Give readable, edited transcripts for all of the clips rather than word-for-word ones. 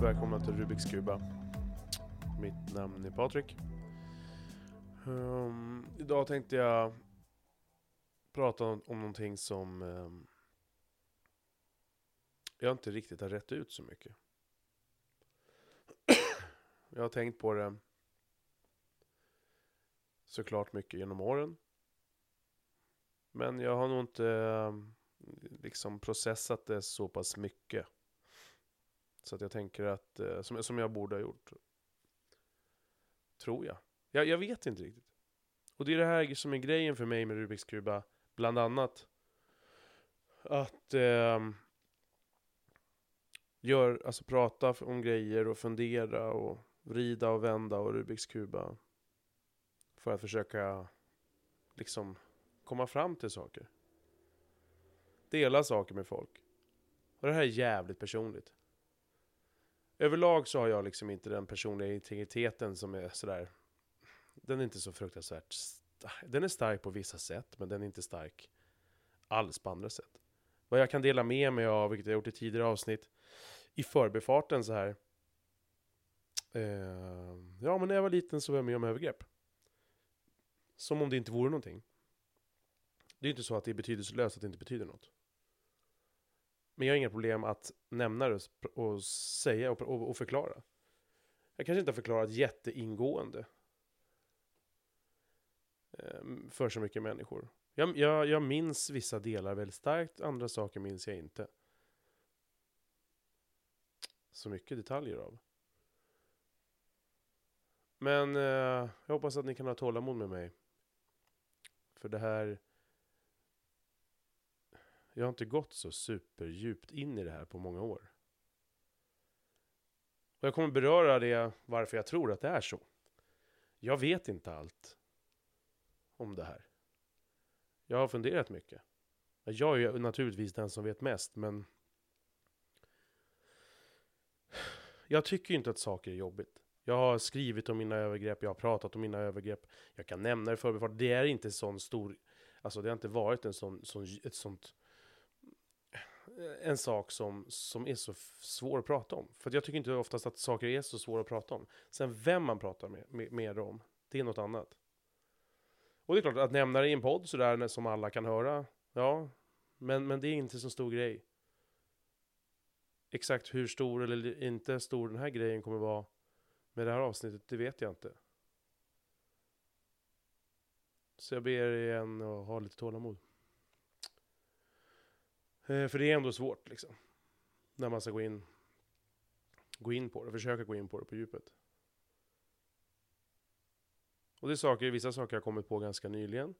Välkomna till Rubiks kub. Mitt namn är Patrik. Idag tänkte jag prata om någonting som jag inte riktigt har rätt ut så mycket. Jag har tänkt på det såklart mycket genom åren. Men jag har nog inte liksom processat det så pass mycket. Så att jag tänker att, som jag borde ha gjort. Tror jag. Jag vet inte riktigt. Och det är det här som är grejen för mig med Rubiks kub. Bland annat. Att prata om grejer och fundera och vrida och vända och Rubiks kub. För att försöka liksom komma fram till saker. Dela saker med folk. Och det här är jävligt personligt. Överlag så har jag liksom inte den personliga integriteten som är sådär. Den är inte så fruktansvärt. Den är stark på vissa sätt, men den är inte stark alls på andra sätt. Vad jag kan dela med mig av, vilket jag gjort i tidigare avsnitt, i förbifarten så här. Men när jag var liten så var jag med om övergrepp. Som om det inte vore någonting. Det är ju inte så att det är betydelselöst att det inte betyder något. Men jag har inga problem att nämna det och säga och förklara. Jag kanske inte har förklarat jätteingående för så mycket människor. Jag minns vissa delar väldigt starkt, andra saker minns jag inte så mycket detaljer av. Men jag hoppas att ni kan ha tålamod med mig. För det här... Jag har inte gått så superdjupt in i det här på många år. Och jag kommer beröra det varför jag tror att det är så. Jag vet inte allt om det här. Jag har funderat mycket. Jag är ju naturligtvis den som vet mest, men... Jag tycker ju inte att saker är jobbigt. Jag har skrivit om mina övergrepp, jag har pratat om mina övergrepp. Jag kan nämna det förbifart. Det är inte sån stor... Alltså det har inte varit en sak som är så svår att prata om. För jag tycker inte oftast att saker är så svåra att prata om. Sen vem man pratar med om, det är något annat. Och det är klart att nämna det i en podd sådär som alla kan höra. Ja, men det är inte så stor grej. Exakt hur stor eller inte stor den här grejen kommer vara med det här avsnittet, det vet jag inte. Så jag ber er igen och ha lite tålamod. För det är ändå svårt liksom. När man ska gå in på det. Försöka gå in på det på djupet. Och det är vissa saker jag har kommit på ganska nyligen.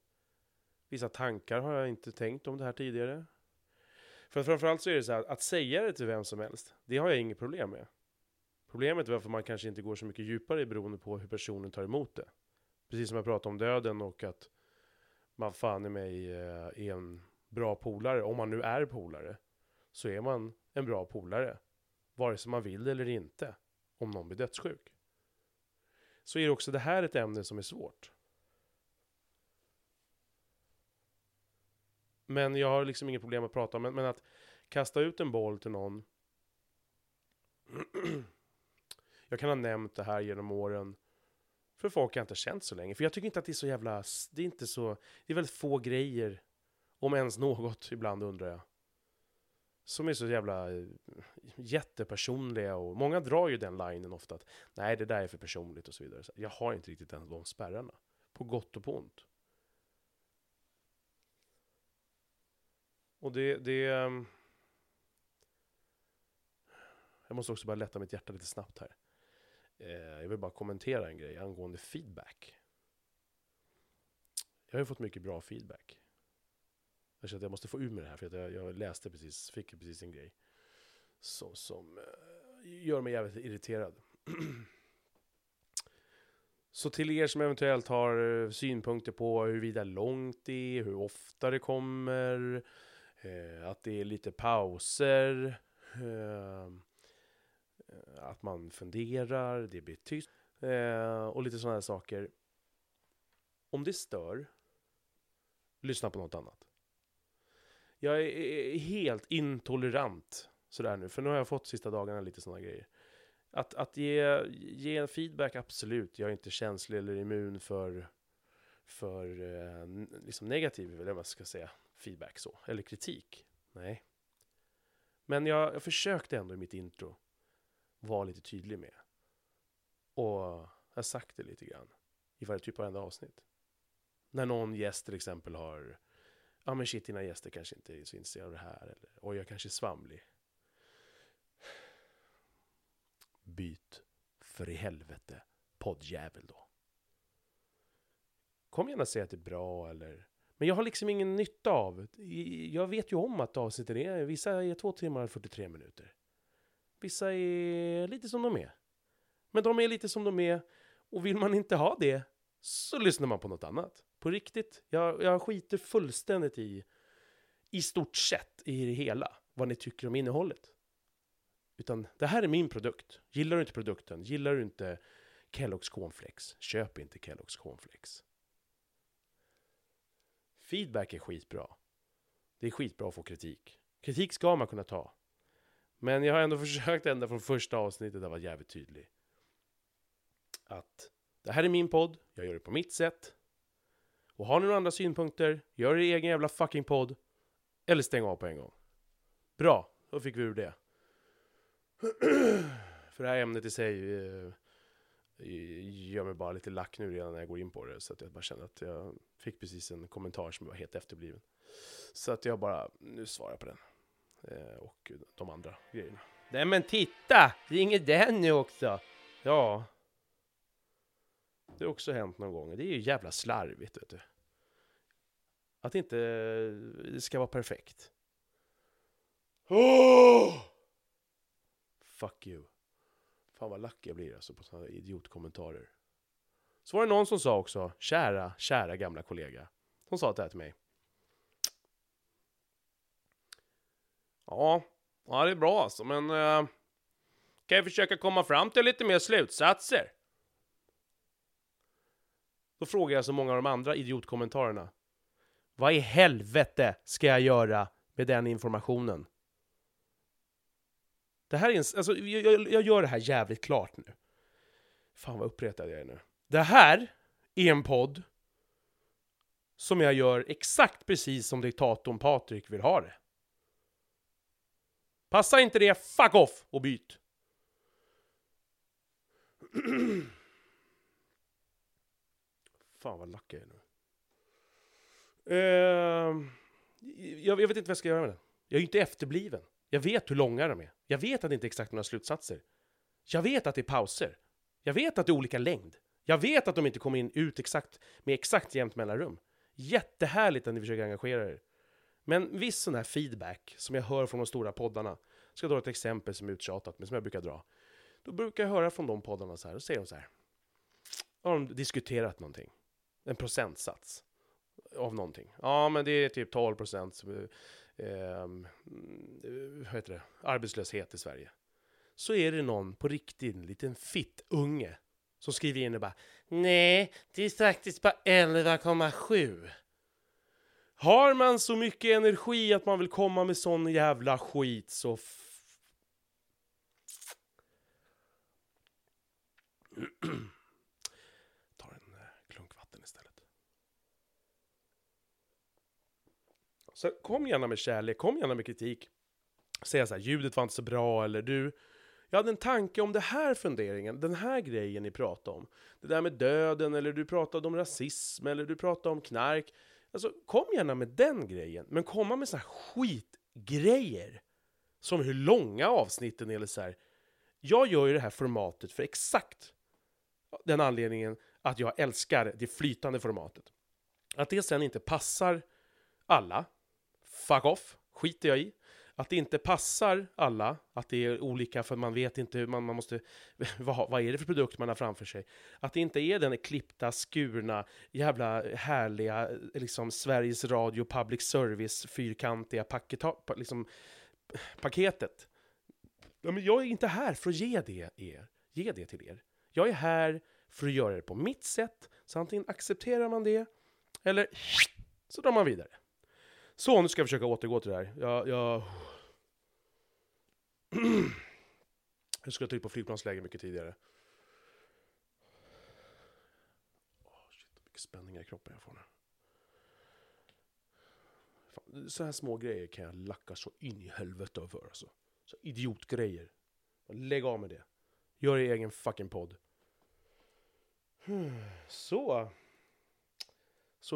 Vissa tankar har jag inte tänkt om det här tidigare. För framförallt så är det så här, att säga det till vem som helst. Det har jag inget problem med. Problemet är varför man kanske inte går så mycket djupare beroende på hur personen tar emot det. Precis som jag pratade om döden och att man fan i mig är en bra polare. Om man nu är polare så är man en bra polare. Vare sig man vill eller inte. Om någon blir dödssjuk. Så är det också det här ett ämne som är svårt. Men jag har liksom inget problem att prata om. Men att kasta ut en boll till någon. Jag kan ha nämnt det här genom åren. För folk har inte känt så länge. För jag tycker inte att det är så jävla... Det är inte så... Det är väldigt få grejer. Om ens något, ibland undrar jag. Som är så jävla... Jättepersonliga. Och många drar ju den linjen ofta. Att, nej, det där är för personligt och så vidare. Så jag har inte riktigt ens de spärrarna. På gott och på ont. Och det... Jag måste också bara lätta mitt hjärta lite snabbt här. Jag vill bara kommentera en grej angående feedback. Jag har ju fått mycket bra feedback. Jag känner att jag måste få ur med det här. För att jag läste precis, fick precis en grej. Som gör mig jävligt irriterad. Så till er som eventuellt har synpunkter på hur vida långt det är. Hur ofta det kommer. Att det är lite pauser. Att man funderar, det blir tyst. Och lite sådana här saker. Om det stör, lyssna på något annat. Jag är helt intolerant sådär nu. För nu har jag fått sista dagarna lite sådana grejer. Att ge en feedback, absolut. Jag är inte känslig eller immun för liksom negativ, eller vad man ska säga, feedback så. Eller kritik. Nej. Men jag försökte ändå i mitt intro vara lite tydlig med. Och jag har sagt det lite grann. I varje typ av enda avsnitt. När någon gäst till exempel har... Ja men shit, dina gäster kanske inte är så intresserade av det här. Eller, och jag kanske är svamlig. Byt för i helvete poddjävel då. Kom gärna säga att det är bra eller... Men jag har liksom ingen nytta av... Jag vet ju om att avsnittet är... Vissa är 2 timmar och 43 minuter. Vissa är lite som de är. Men de är lite som de är. Och vill man inte ha det så lyssnar man på något annat. På riktigt. Jag skiter fullständigt i stort sett i det hela vad ni tycker om innehållet. Utan det här är min produkt. Gillar du inte produkten? Gillar du inte Kellogg's Cornflakes? Köp inte Kellogg's Cornflakes. Feedback är skitbra. Det är skitbra att få kritik. Kritik ska man kunna ta. Men jag har ändå försökt ända från första avsnittet att vara jävligt tydlig. Att det här är min podd. Jag gör det på mitt sätt. Och har ni några andra synpunkter, gör er egen jävla fucking podd. Eller stäng av på en gång. Bra, då fick vi ur det. För det här ämnet i sig gör mig bara lite lack nu redan när jag går in på det. Så att jag bara känner att jag fick precis en kommentar som var helt efterbliven. Så att jag bara, nu svarar jag på den. Och de andra grejerna. Nej men titta, ringer den nu också. Ja. Det har också hänt någon gång. Det är ju jävla slarvigt, vet du. Att inte det ska vara perfekt. Oh! Fuck you. Fan vad lack jag blir alltså på sådana idiotkommentarer. Så var det någon som sa också, kära gamla kollega. Hon sa det här till mig. Ja, det är bra alltså, men kan jag försöka komma fram till lite mer slutsatser? Då frågar jag så många av de andra idiotkommentarerna. Vad i helvete ska jag göra med den informationen? Det här är alltså, jag gör det här jävligt klart nu. Fan vad uppretad jag är nu. Det här är en podd som jag gör exakt precis som diktatorn Patrik vill ha det. Passa inte det, fuck off och byt. Fan vad lackig jag är nu. Jag vet inte vad jag ska göra med den. Jag är ju inte efterbliven. Jag vet hur långa de är. Jag vet att det inte är exakt några slutsatser. Jag vet att det är pauser. Jag vet att det är olika längd. Jag vet att de inte kommer in ut exakt med exakt jämnt mellanrum. Jättehärligt att ni försöker engagera er. Men viss sån här feedback som jag hör från de stora poddarna. Jag ska dra ett exempel som är uttjatat men som jag brukar dra. Då brukar jag höra från de poddarna så här och säger de så här. Har de diskuterat någonting? En procentsats av någonting. Ja, men det är typ 12% vad heter det? Arbetslöshet i Sverige. Så är det någon på riktigt en liten fittunge som skriver in och bara nej, det är faktiskt bara 11,7. Har man så mycket energi att man vill komma med sån jävla skit så... Ta en klunk vatten istället. Så kom gärna med kärlek, kom gärna med kritik. Säg så här, ljudet var inte så bra eller du... Jag hade en tanke om det här funderingen, den här grejen ni pratade om. Det där med döden eller du pratade om rasism eller du pratade om knark. Alltså, kom gärna med den grejen. Men komma med så här skitgrejer. Som hur långa avsnitten eller så här. Jag gör ju det här formatet för exakt den anledningen att jag älskar det flytande formatet. Att det sen inte passar alla. Fuck off. Skiter jag i. Att det inte passar alla. Att det är olika för man vet inte hur man måste... Vad är det för produkt man har framför sig? Att det inte är den klippta, skurna, jävla härliga liksom Sveriges Radio public service fyrkantiga paketet. Ja, men jag är inte här för att ge det till er. Jag är här för att göra det på mitt sätt. Så antingen accepterar man det eller så drar man vidare. Så, nu ska jag försöka återgå till det här. Jag Jag skulle ha tryckt på flygplansläge mycket tidigare. Åh, shit, vad mycket spänningar i kroppen jag får nu. Fan, så här små grejer kan jag lacka så in i helvete över, alltså. Så idiotgrejer. Lägg av med det. Gör er egen fucking podd. Så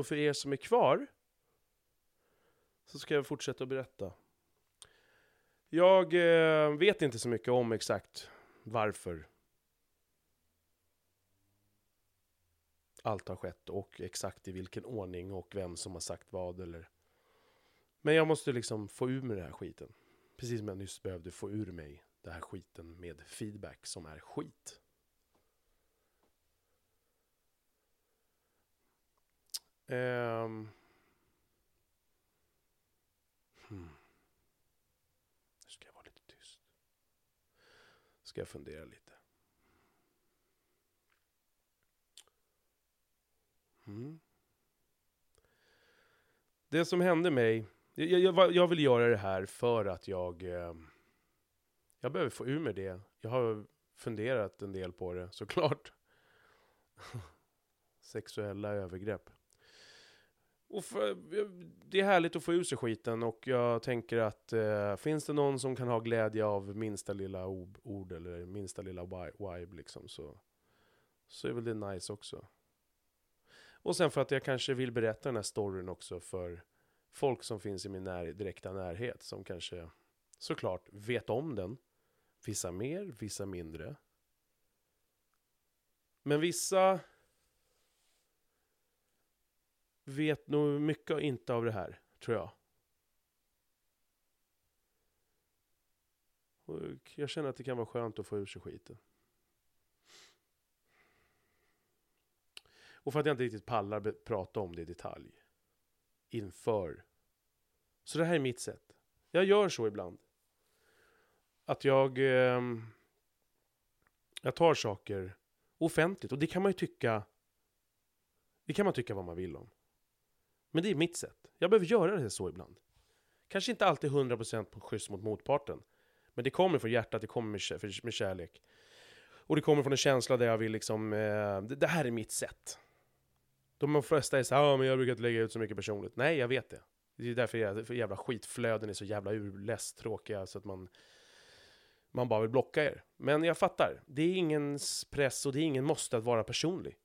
för er som är kvar så ska jag fortsätta att berätta. Jag vet inte så mycket om exakt varför allt har skett och exakt i vilken ordning och vem som har sagt vad eller. Men jag måste liksom få ur mig den här skiten. Precis som jag nyss behövde få ur mig den här skiten med feedback som är skit. Nu ska jag vara lite tyst. Ska jag fundera lite. Det som hände mig. Jag vill göra det här för att jag behöver få ur med det. Jag har funderat en del på det, såklart. Sexuella övergrepp. Och det är härligt att få ur sig skiten. Och jag tänker att finns det någon som kan ha glädje av minsta lilla ord eller minsta lilla vibe liksom, så är väl det nice också. Och sen för att jag kanske vill berätta den här storyn också för folk som finns i min direkta närhet som kanske såklart vet om den. Vissa mer, vissa mindre. Men vissa vet nog mycket inte av det här, tror jag. Och jag känner att det kan vara skönt att få ur sig skiten. Och för att jag inte riktigt pallar prata om det i detalj. Inför. Så det här är mitt sätt. Jag gör så ibland. Att jag tar saker offentligt. Och det kan man ju tycka. Det kan man tycka vad man vill om. Men det är mitt sätt. Jag behöver göra det så ibland. Kanske inte alltid 100% på schysst mot motparten. Men det kommer från hjärtat. Det kommer med kärlek. Och det kommer från en känsla där jag vill liksom. Det här är mitt sätt. De flesta är så här. Men jag brukar inte lägga ut så mycket personligt. Nej, jag vet det. Det är därför jävla skitflöden är så jävla urläst tråkiga. Så att man bara vill blocka er. Men jag fattar. Det är ingen press och det är ingen måste att vara personlig.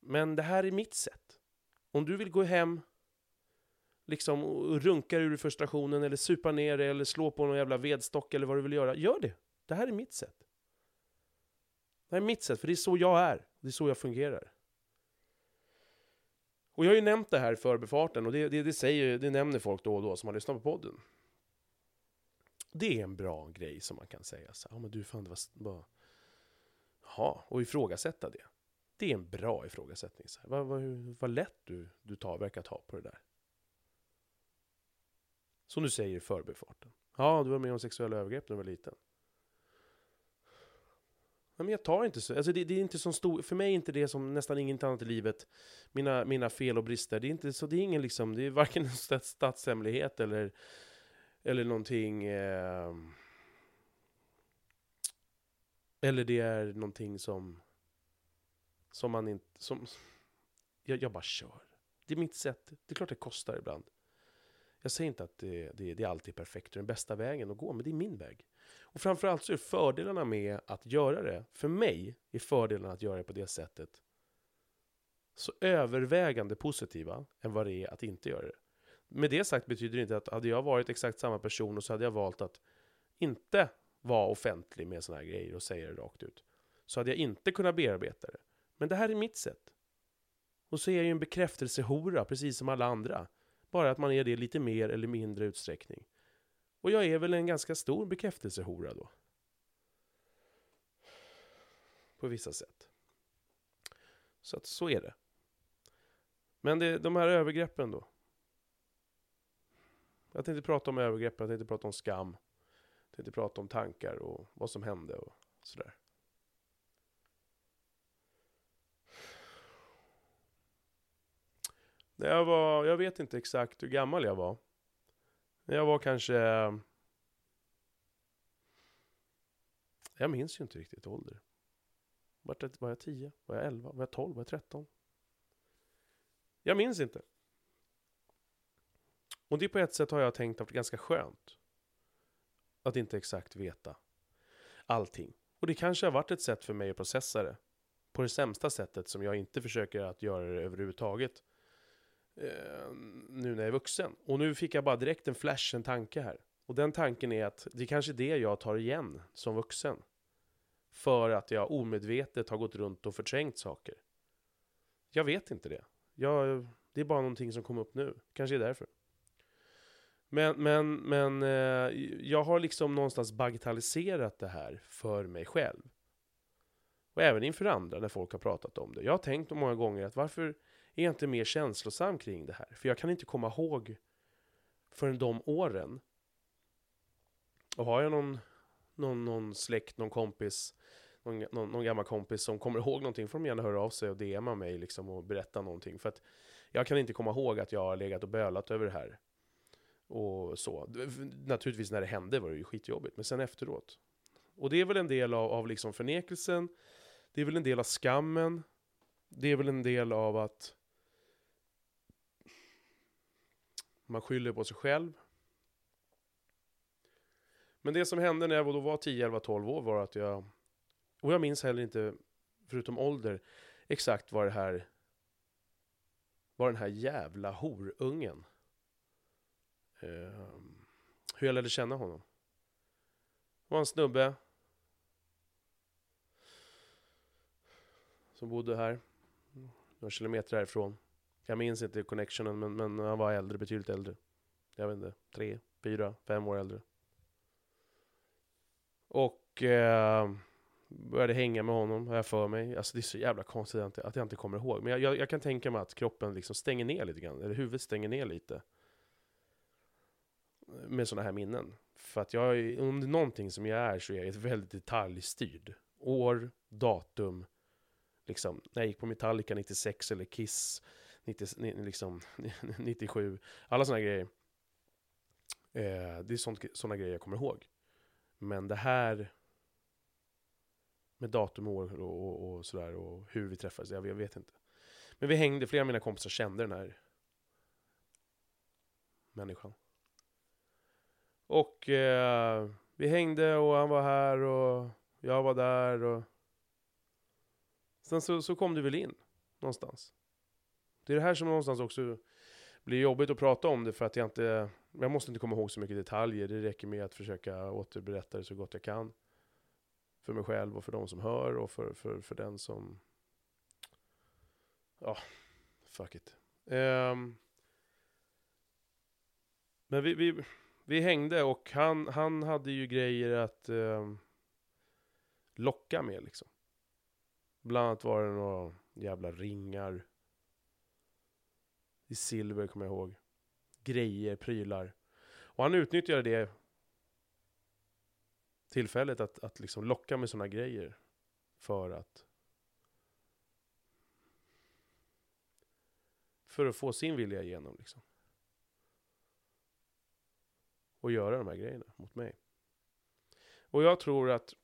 Men det här är mitt sätt. Om du vill gå hem liksom och runka ur frustrationen eller supa ner det eller slå på någon jävla vedstock eller vad du vill göra, gör det. Det här är mitt sätt. Det här är mitt sätt, för det är så jag är. Det är så jag fungerar. Och jag har ju nämnt det här i förbifarten och det nämner folk då och då som har lyssnat på podden. Det är en bra grej som man kan säga. Ja, men du fan, det var... Jaha, och ifrågasätta det. Det är en bra ifrågasättning. Vad lätt du verkar ta på det där. Som du säger i förbifarten. Ja, du var med om sexuella övergrepp när du var liten. Men jag tar inte så... Alltså det är inte så stor... För mig är inte det som nästan inget annat i livet. Mina fel och brister. Det är inte så... Det är ingen liksom... Det är varken en statshemlighet eller någonting... Eller det är någonting som... Som man inte... Som, jag bara kör. Det är mitt sätt. Det är klart det kostar ibland. Jag säger inte att det är alltid perfekt. Det är den bästa vägen att gå. Men det är min väg. Och framförallt så är fördelarna med att göra det. För mig är fördelarna att göra det på det sättet så övervägande positiva än vad det är att inte göra det. Med det sagt betyder det inte att hade jag varit exakt samma person och så hade jag valt att inte vara offentlig med såna här grejer och säga det rakt ut. Så hade jag inte kunnat bearbeta det. Men det här är mitt sätt. Och så är jag ju en bekräftelsehora, precis som alla andra. Bara att man är det lite mer eller mindre utsträckning. Och jag är väl en ganska stor bekräftelsehora då. På vissa sätt. Så att så är det. Men de här övergreppen då. Jag tänkte prata om övergreppen, jag tänkte prata om skam. Jag tänkte prata om tankar och vad som hände och sådär. När jag vet inte exakt hur gammal jag var. Jag var kanske Jag minns ju inte riktigt ålder. Var jag 10? Var jag 11? Var jag 12? Var jag 13? Jag minns inte. Och det på ett sätt har jag tänkt att det är ganska skönt. Att inte exakt veta allting. Och det kanske har varit ett sätt för mig att processa det. På det sämsta sättet som jag inte försöker att göra det överhuvudtaget. Nu när jag är vuxen. Och nu fick jag bara direkt en flash, en tanke här. Och den tanken är att det är kanske är det jag tar igen som vuxen. För att jag omedvetet har gått runt och förträngt saker. Jag vet inte det. Det är bara någonting som kom upp nu. Kanske är det därför. Men jag har liksom någonstans bagatelliserat det här för mig själv. Och även inför andra när folk har pratat om det. Jag har tänkt många gånger att varför är jag inte mer känslosam kring det här? För jag kan inte komma ihåg förrän de åren. Och har jag någon släkt, någon kompis, någon gammal kompis som kommer ihåg någonting får de gärna höra av sig och DMa mig liksom och berätta någonting. För att jag kan inte komma ihåg att jag har legat och bölat över det här. Och så. Naturligtvis när det hände var det ju skitjobbigt. Men sen efteråt. Och det är väl en del av liksom förnekelsen. Det är väl en del av skammen. Det är väl en del av att man skyller på sig själv. Men det som hände när jag då var 10, 11, 12 år var att jag... Och jag minns heller inte, förutom ålder, exakt vad det här... Var den här jävla horungen. Hur jag lärde känna honom. Det var en snubbe som bodde här några kilometer härifrån. Jag minns inte connectionen, men han var äldre, betydligt äldre. Jag vet inte, 3, 4, 5 år äldre. Och började hänga med honom, har jag för mig. Alltså det är så jävla konstigt att jag inte kommer ihåg. Men jag kan tänka mig att kroppen liksom stänger ner lite grann. Eller huvudet stänger ner lite. Med sådana här minnen. För att jag, om det är någonting som jag är, så är jag ett väldigt detaljstyrd. År, datum. Liksom, när jag gick på Metallica 96 eller Kiss 97. Alla sådana grejer. Det är sådana grejer jag kommer ihåg. Men det här med datum, år och sådär och hur vi träffades, jag vet inte. Men vi hängde, flera av mina kompisar kände den här människan. Och vi hängde och han var här och jag var där. Och... Sen så kom du väl in någonstans. Det är det här som någonstans också blir jobbigt att prata om det för att jag måste inte komma ihåg så mycket detaljer. Det räcker med att försöka återberätta det så gott jag kan. För mig själv och för de som hör och för den som... Ja, fuck it. Men vi hängde och han hade ju grejer att locka med liksom. Bland annat var det några jävla ringar i silver, kommer jag ihåg. Grejer, prylar. Och han utnyttjade det tillfället att liksom locka med såna grejer för att få sin vilja igenom liksom. Och göra de här grejerna mot mig. Och jag tror att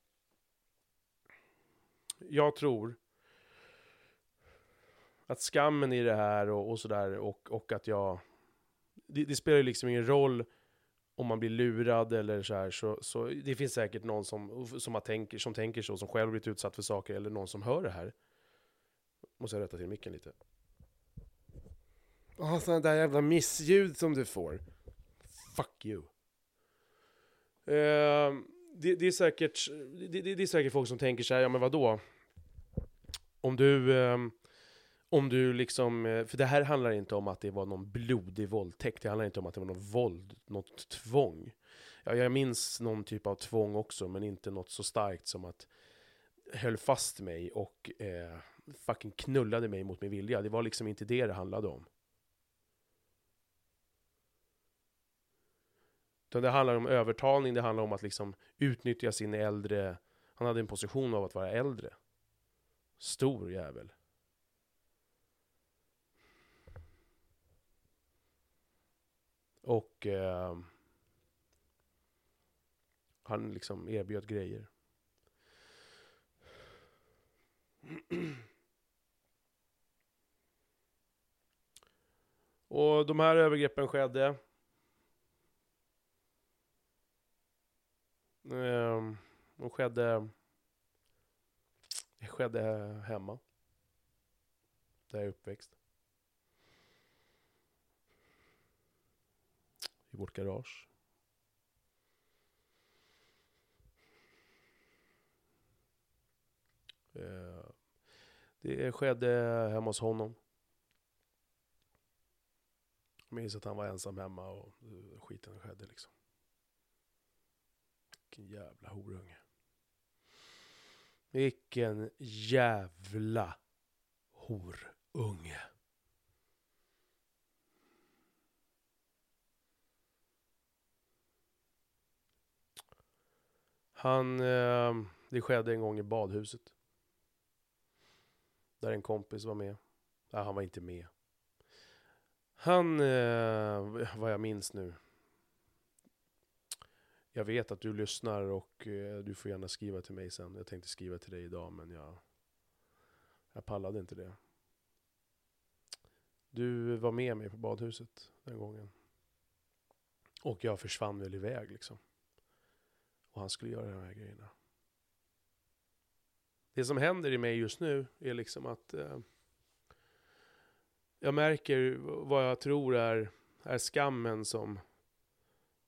skammen i det här och sådär och att jag... Det spelar ju liksom ingen roll om man blir lurad eller så här. Så det finns säkert någon som tänker så, som själv blivit utsatt för saker eller någon som hör det här. Måste jag rätta till micken lite. Sådana där jävla missljud som du får. Fuck you. Det är säkert folk som tänker så här, ja men vadå? Om du liksom, för det här handlar inte om att det var någon blodig våldtäkt. Det handlar inte om att det var någon våld, något tvång. Jag minns någon typ av tvång också, men inte något så starkt som att höll fast mig och fucking knullade mig mot min vilja. Det var liksom inte det handlade om. Det handlar om övertalning, det handlar om att liksom utnyttja sin äldre... Han hade en position av att vara äldre. Stor jävel. Och han liksom erbjöd grejer. Och de här övergreppen skedde. Det skedde hemma. Där jag är uppväxt. I vårt garage. Det skedde hemma hos honom. Jag minns att han var ensam hemma och skiten skedde liksom. Vilken jävla horunge. Det skedde en gång i badhuset. Där en kompis var med. Nej, han var inte med. Han, vad jag minns nu. Jag vet att du lyssnar och du får gärna skriva till mig sen. Jag tänkte skriva till dig idag men jag pallade inte det. Du var med mig på badhuset den gången. Och jag försvann väl iväg liksom. Och han skulle göra de här grejerna. Det som händer i mig just nu är liksom att jag märker vad jag tror är skammen som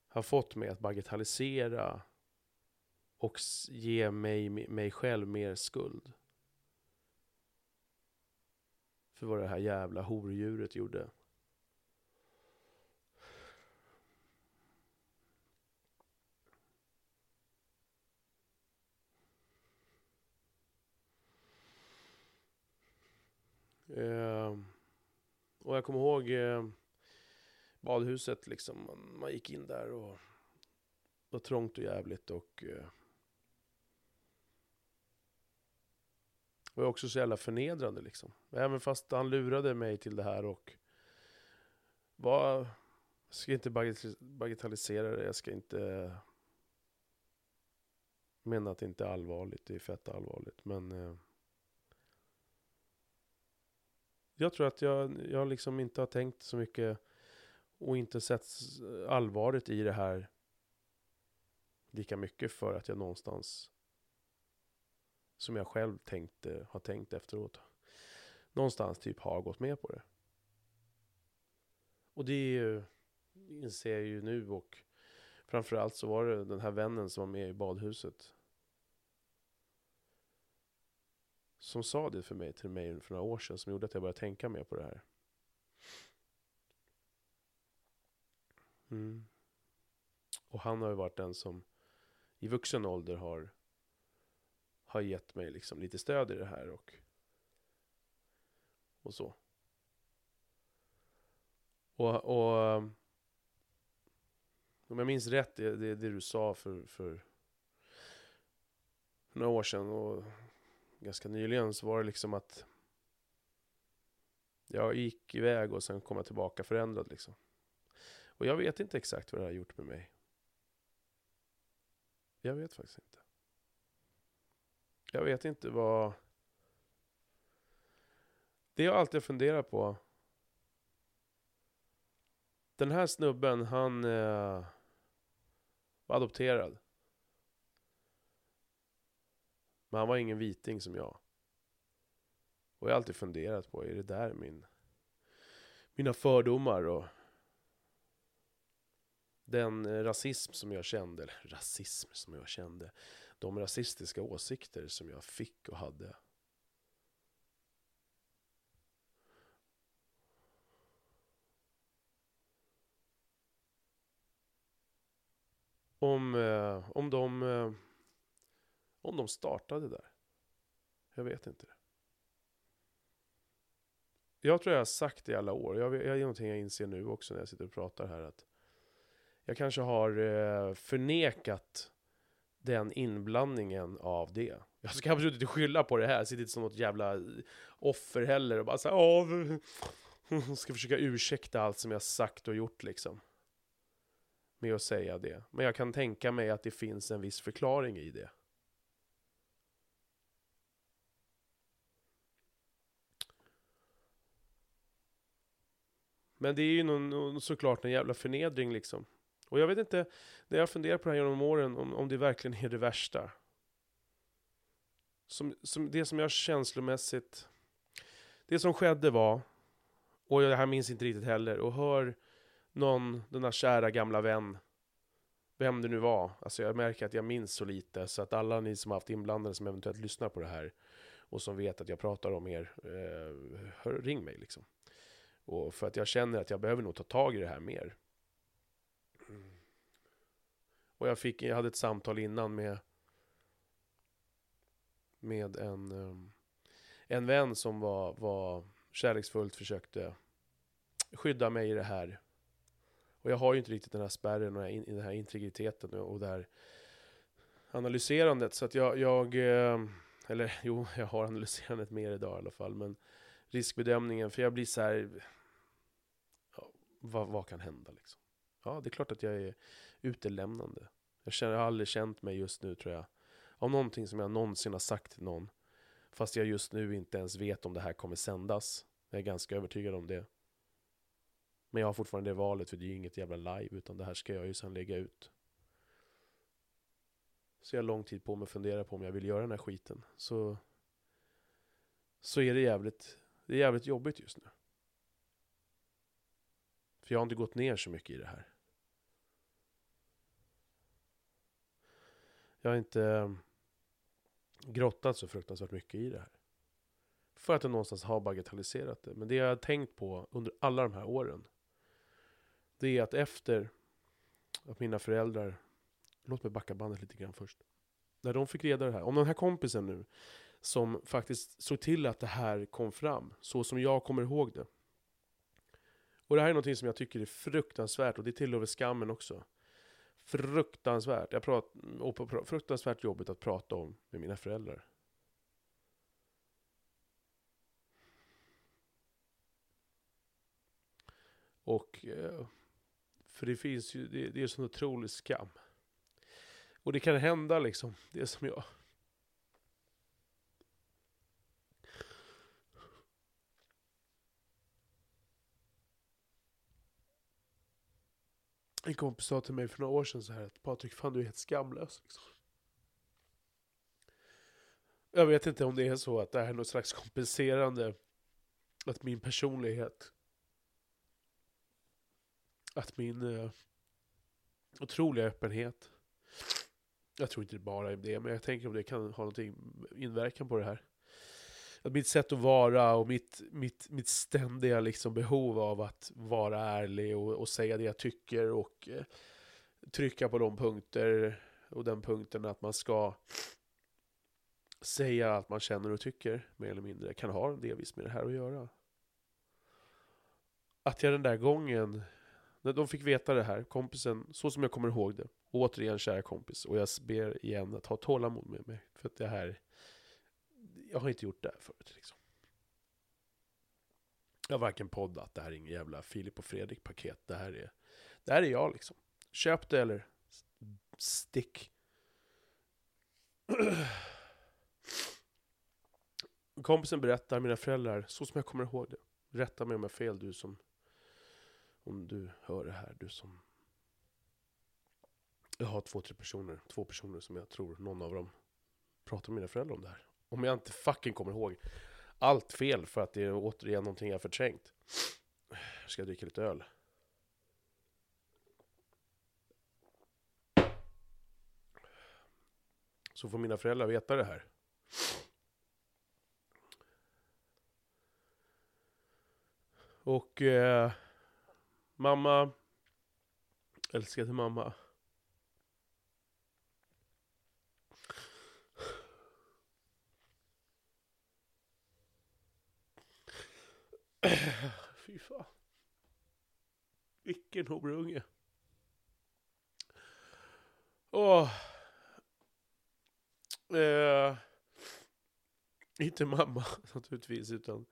har fått mig att bagatellisera och ge mig själv mer skuld. För vad det här jävla hordjuret gjorde. Och jag kommer ihåg badhuset liksom, man gick in där och var trångt och jävligt och var också så jävla förnedrande liksom. Även fast han lurade mig till det här och jag ska inte bagatellisera det, jag ska inte mena att det inte är allvarligt, det är fett allvarligt, men jag tror att jag liksom inte har tänkt så mycket och inte sett allvaret i det här lika mycket för att jag någonstans som jag själv har tänkt efteråt någonstans typ har gått med på det. Och det är ju, inser jag ju nu, och framförallt så var det den här vännen som var med i badhuset som sa det till mig för några år sedan som gjorde att jag började tänka mer på det här. Mm. Och han har ju varit den som i vuxen ålder har gett mig liksom lite stöd i det här och så. Och om jag minns rätt det du sa för några år sedan och ganska nyligen, så var det liksom att jag gick iväg och sen kom jag tillbaka förändrad liksom. Och jag vet inte exakt vad det har gjort med mig. Jag vet faktiskt inte. Jag vet inte vad... Det jag alltid funderar på. Den här snubben, han var adopterad. Men han var ingen viting som jag. Och jag har alltid funderat på, är det där mina fördomar och den rasism som jag kände, de rasistiska åsikter som jag fick och hade. Om de startade där. Jag vet inte det. Jag tror jag har sagt det i alla år. Jag är någonting jag inser nu också när jag sitter och pratar här, att jag kanske har förnekat den inblandningen av det. Jag ska absolut inte skylla på det här. Jag sitter inte som något jävla offer heller och bara så här, ska försöka ursäkta allt som jag sagt och gjort liksom. Med att säga det. Men jag kan tänka mig att det finns en viss förklaring i det. Men det är ju någon, såklart en jävla förnedring liksom. Och jag vet inte, när jag funderar på det här genom åren, om det verkligen är det värsta. Det som jag känslomässigt... Det som skedde var, och jag här minns inte riktigt heller, och hör någon, den där kära gamla vän, vem det nu var. Alltså jag märker att jag minns så lite, så att alla ni som har haft inblandade som eventuellt lyssnar på det här och som vet att jag pratar om er, ring mig liksom. Och för att jag känner att jag behöver nog ta tag i det här mer. Och jag hade ett samtal innan med en vän som var kärleksfullt, försökte skydda mig i det här. Och jag har ju inte riktigt den här spärren och den här integriteten och det här analyserandet. Så att jag har analyserandet mer idag i alla fall. Men riskbedömningen, för jag blir så här, ja, vad kan hända liksom? Ja, det är klart att jag är utelämnande. Jag har aldrig känt mig just nu, tror jag, av någonting som jag någonsin har sagt till någon. Fast jag just nu inte ens vet om det här kommer sändas. Jag är ganska övertygad om det. Men jag har fortfarande det valet, för det är ju inget jävla live, utan det här ska jag ju sedan lägga ut. Så jag har lång tid på mig att fundera på om jag vill göra den här skiten. Så är det är jävligt jobbigt just nu. För jag har inte gått ner så mycket i det här. Jag har inte grottat så fruktansvärt mycket i det här. För att jag någonstans har bagatelliserat det. Men det jag har tänkt på under alla de här åren, det är att efter att mina föräldrar... Låt mig backa bandet lite grann först. När de fick reda det här. Om den här kompisen nu som faktiskt såg till att det här kom fram. Så som jag kommer ihåg det. Och det här är någonting som jag tycker är fruktansvärt. Och det är till och med skammen också. Fruktansvärt. Fruktansvärt jobbigt att prata om med mina föräldrar. Och för det finns ju, det är sån otrolig skam. Och det kan hända liksom, det som jag... En kompis sa till mig för några år sedan så här att Patrik, fan, du är helt skamlös liksom. Jag vet inte om det är så att det här är något slags kompenserande, att min personlighet, att min otroliga öppenhet, jag tror inte det bara är det, men jag tänker om det kan ha någonting inverkan på det här. Att mitt sätt att vara och mitt ständiga liksom behov av att vara ärlig och säga det jag tycker och trycka på de punkter och den punkten att man ska säga att man känner och tycker mer eller mindre, kan ha en delvis med det här att göra. Att jag den där gången när de fick veta det här, kompisen, så som jag kommer ihåg det, återigen kära kompis, och jag ber igen att ha tålamod med mig, för att det här, jag har inte gjort det här förut liksom. Jag har varken poddat, det här är ingen jävla Filip och Fredrik paket, det här är jag liksom. Köp det eller stick. Kompisen berättar, mina föräldrar, så som jag kommer ihåg det. Rätta mig om jag är fel, du som, om du hör det här, du som... Jag har två personer som jag tror någon av dem pratar med mina föräldrar om det här. Om jag inte fucking kommer ihåg allt fel, för att det är återigen någonting jag har förträngt. Jag ska dricka lite öl. Så får mina föräldrar veta det här. Och mamma, älskar till mamma. Fy fan. Vilken hobrunge. Inte mamma naturligtvis, utan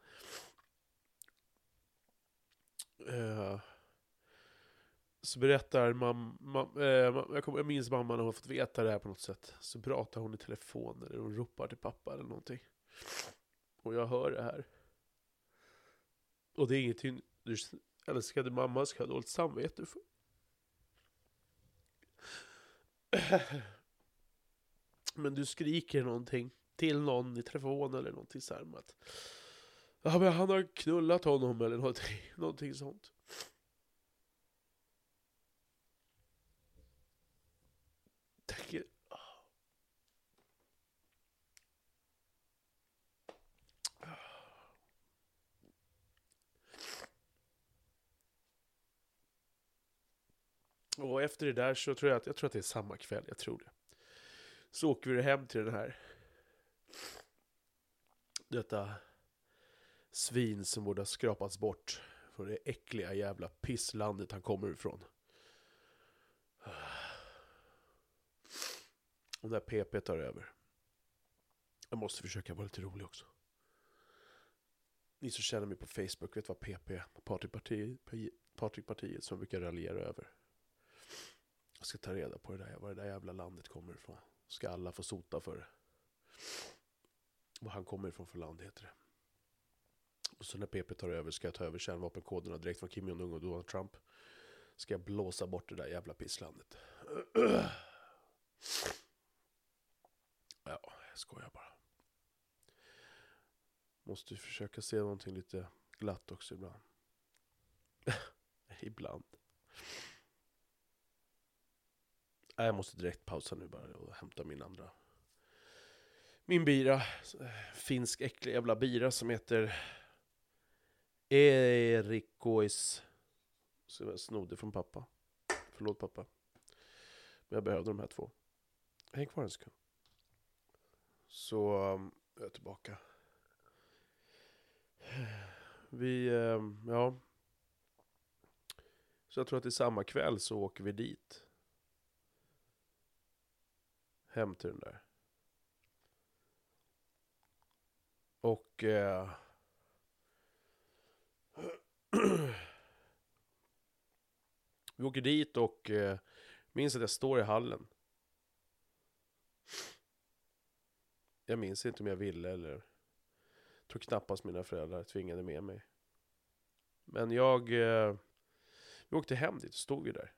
så berättar jag minns mamma när hon fått veta det här på något sätt. Så pratar hon i telefon eller hon ropar till pappa eller någonting. Och jag hör det här. Och det är ingenting, älskade mamma ska ha dåligt samvete för. Men du skriker någonting till någon i telefon eller någonting så här med att ja, men han har knullat honom eller någonting sånt. Tänker och efter det där så tror jag att det är samma kväll, jag tror det. Så åker vi hem till den här detta svin som borde ha skrapats bort från det äckliga jävla pisslandet han kommer ifrån. Och där PP tar över. Jag måste försöka vara lite rolig också. Ni som känner mig på Facebook vet vad PP, Patrikpartiet som brukar raljera över. Jag ska ta reda på det där, var det där jävla landet kommer ifrån. Ska alla få sota för det. Vad han kommer ifrån för land heter det. Och så när PP tar över ska jag ta över kärnvapenkoderna direkt från Kim Jong-un och Donald Trump. Ska jag blåsa bort det där jävla pisslandet. Ja, jag skojar bara. Måste försöka se någonting lite glatt också ibland. Ibland. Jag måste direkt pausa nu bara och hämta min bira, finsk äcklig jävla bira som heter Erikois, som jag snodde från pappa. Förlåt pappa. Men jag behövde de här två. Häng kvar en sekund. Så jag är tillbaka. Ja. Så jag tror att i samma kväll så åker vi dit. Hem till den där. Och vi åker dit och minns att jag står i hallen. Jag minns inte om jag ville eller tror knappast mina föräldrar tvingade med mig. Men vi åkte hem dit och stod ju där.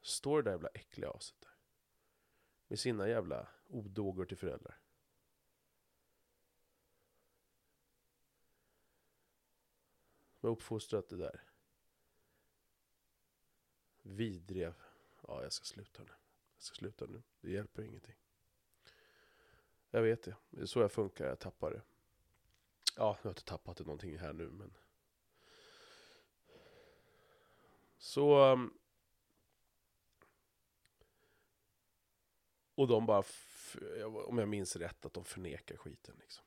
Står det där jävla äckliga aset där. Med sina jävla odågor till föräldrar. Som har uppfostrat det där. Vidriga. Ja, jag ska sluta nu. Det hjälper ingenting. Jag vet det. Det är så jag funkar. Jag tappar det. Ja, jag har inte tappat det någonting här nu, men. Så. Och de bara, om jag minns rätt, att de förnekar skiten liksom.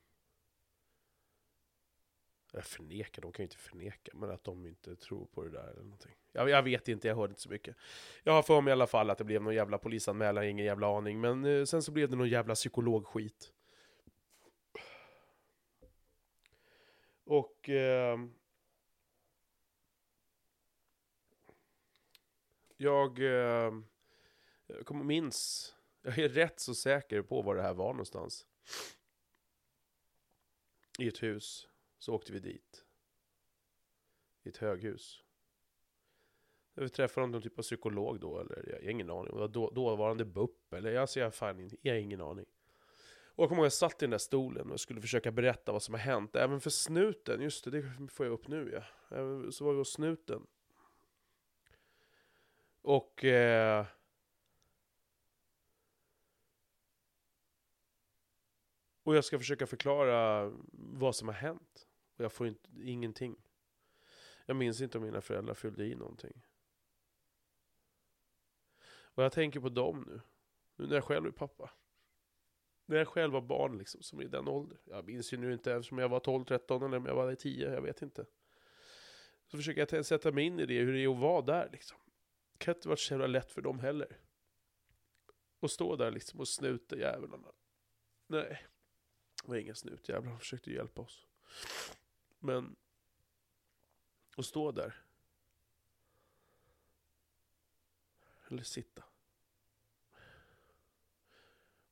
Eller förnekar, de kan ju inte förneka, men att de inte tror på det där eller någonting. Jag vet inte, jag hörde inte så mycket. Jag har för mig i alla fall att det blev någon jävla polisanmälan, ingen jävla aning. Men sen så blev det någon jävla psykologskit. Och jag kommer minns. Jag är rätt så säker på var det här var någonstans. I ett hus så åkte vi dit. I ett höghus. Vi träffade någon typ av psykolog då, eller jag har ingen aning. Dåvarande BUP, eller jag har ingen aning. Och jag kommer ihåg jag satt i den där stolen och skulle försöka berätta vad som har hänt. Även för snuten, just det får jag upp nu ja. Även så var vi hos snuten. Och och jag ska försöka förklara vad som har hänt. Och jag får ingenting. Jag minns inte om mina föräldrar fyllde i någonting. Och jag tänker på dem nu. Nu när jag själv är pappa. När jag själv var barn liksom, som i den åldern. Jag minns ju nu inte ens om jag var 12, 13 eller om jag var 10. Jag vet inte. Så försöker jag sätta mig in i det. Hur det är att vara där liksom. Det kan inte vara så jävla lätt för dem heller. Och stå där liksom och snuta jävlarna. Nej. Det var ingen snut, jävlar. Han försökte hjälpa oss. Men att stå där. Eller sitta.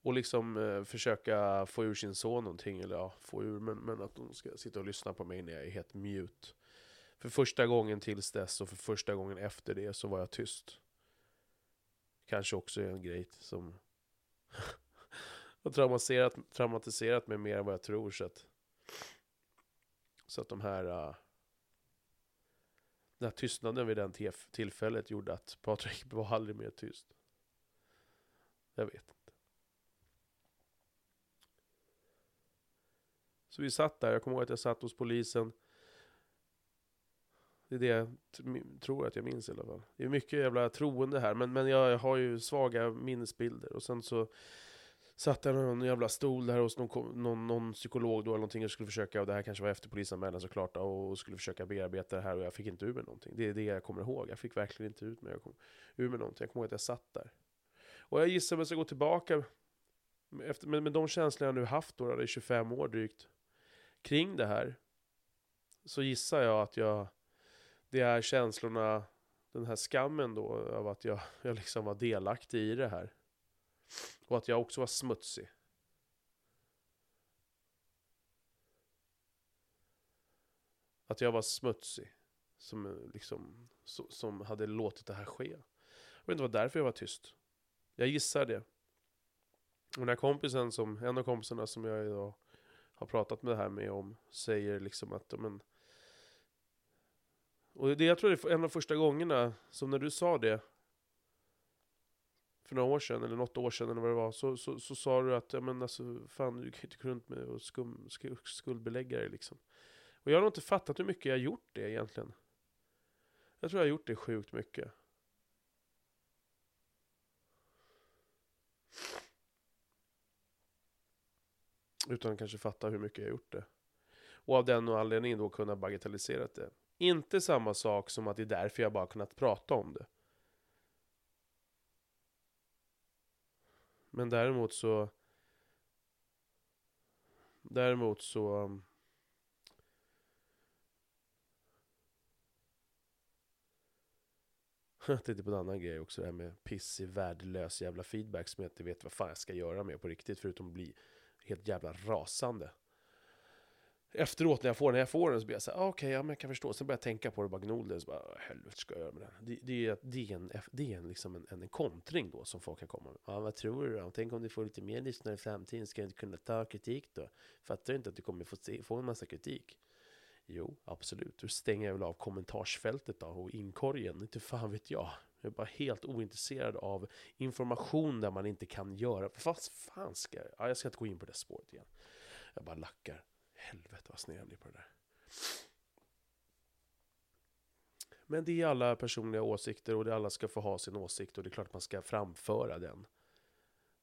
Och liksom försöka få ur sin son någonting. Eller ja, få ur. Men att de ska sitta och lyssna på mig när jag är helt mute. För första gången tills dess och för första gången efter det så var jag tyst. Kanske också är en grej som har traumatiserat mig mer än vad jag tror. Så att de här... den här tystnaden vid den tillfället gjorde att Patrik var aldrig mer tyst. Jag vet inte. Så vi satt där. Jag kommer ihåg att jag satt hos polisen. Det är det jag tror att jag minns i alla fall. Det är mycket jävla troende här. Men jag har ju svaga minnesbilder. Och sen så satt jag någon jävla stol där hos någon psykolog då eller någonting. Jag skulle försöka, och det här kanske var efter polisanmälan såklart. Och skulle försöka bearbeta det här. Och jag fick inte ur mig någonting. Det är det jag kommer ihåg. Jag fick verkligen inte ut mig. Jag kom ur mig någonting. Jag kommer ihåg att jag satt där. Och jag gissar att jag ska gå tillbaka. Med de känslor jag nu haft då. Det är 25 år drygt. Kring det här. Så gissar jag att jag... Det är känslorna, den här skammen då av att jag liksom var delaktig i det här. Och att jag också var smutsig. Att jag var smutsig som liksom som hade låtit det här ske. Jag vet inte vad därför jag var tyst. Jag gissar det. Och den här kompisen en av kompisarna som jag idag har pratat med det här med om säger liksom att men och det jag tror det är en av första gångerna som när du sa det för några år sedan eller något år sedan eller vad det var så sa du att ja men alltså fan du kan inte gå runt med och skuldbelägga dig liksom. Och jag har nog inte fattat hur mycket jag har gjort det egentligen. Jag tror jag har gjort det sjukt mycket. Utan kanske fatta hur mycket jag har gjort det. Och av den och anledningen då kunna bagatellisera det. Inte samma sak som att det är därför jag bara kunnat prata om det. Men däremot så jag tittar på en annan grej också. Det här med pissig, värdelös jävla feedback som jag inte vet vad fan jag ska göra med på riktigt. Förutom att bli helt jävla rasande. Efteråt när jag får den så blir jag såhär okej, ja, men jag kan förstå. Sen börjar jag tänka på det och bara gnol det. Så bara, helvete ska jag göra med den? Det är en kontring då som folk kan komma med. Ja, vad tror du då? Tänk om du får lite mer lyssnare i framtiden. Ska du inte kunna ta kritik då? Fattar du inte att du kommer få en massa kritik? Jo, absolut. Du stänger väl av kommentarsfältet då och inkorgen. Inte fan vet jag. Jag är bara helt ointresserad av information där man inte kan göra. Vad fan ska jag? Ja, jag ska inte gå in på det spåret igen. Jag bara lackar. Helvete vad sned jag blir på det där. Men det är alla personliga åsikter och det alla ska få ha sin åsikt och det är klart man ska framföra den.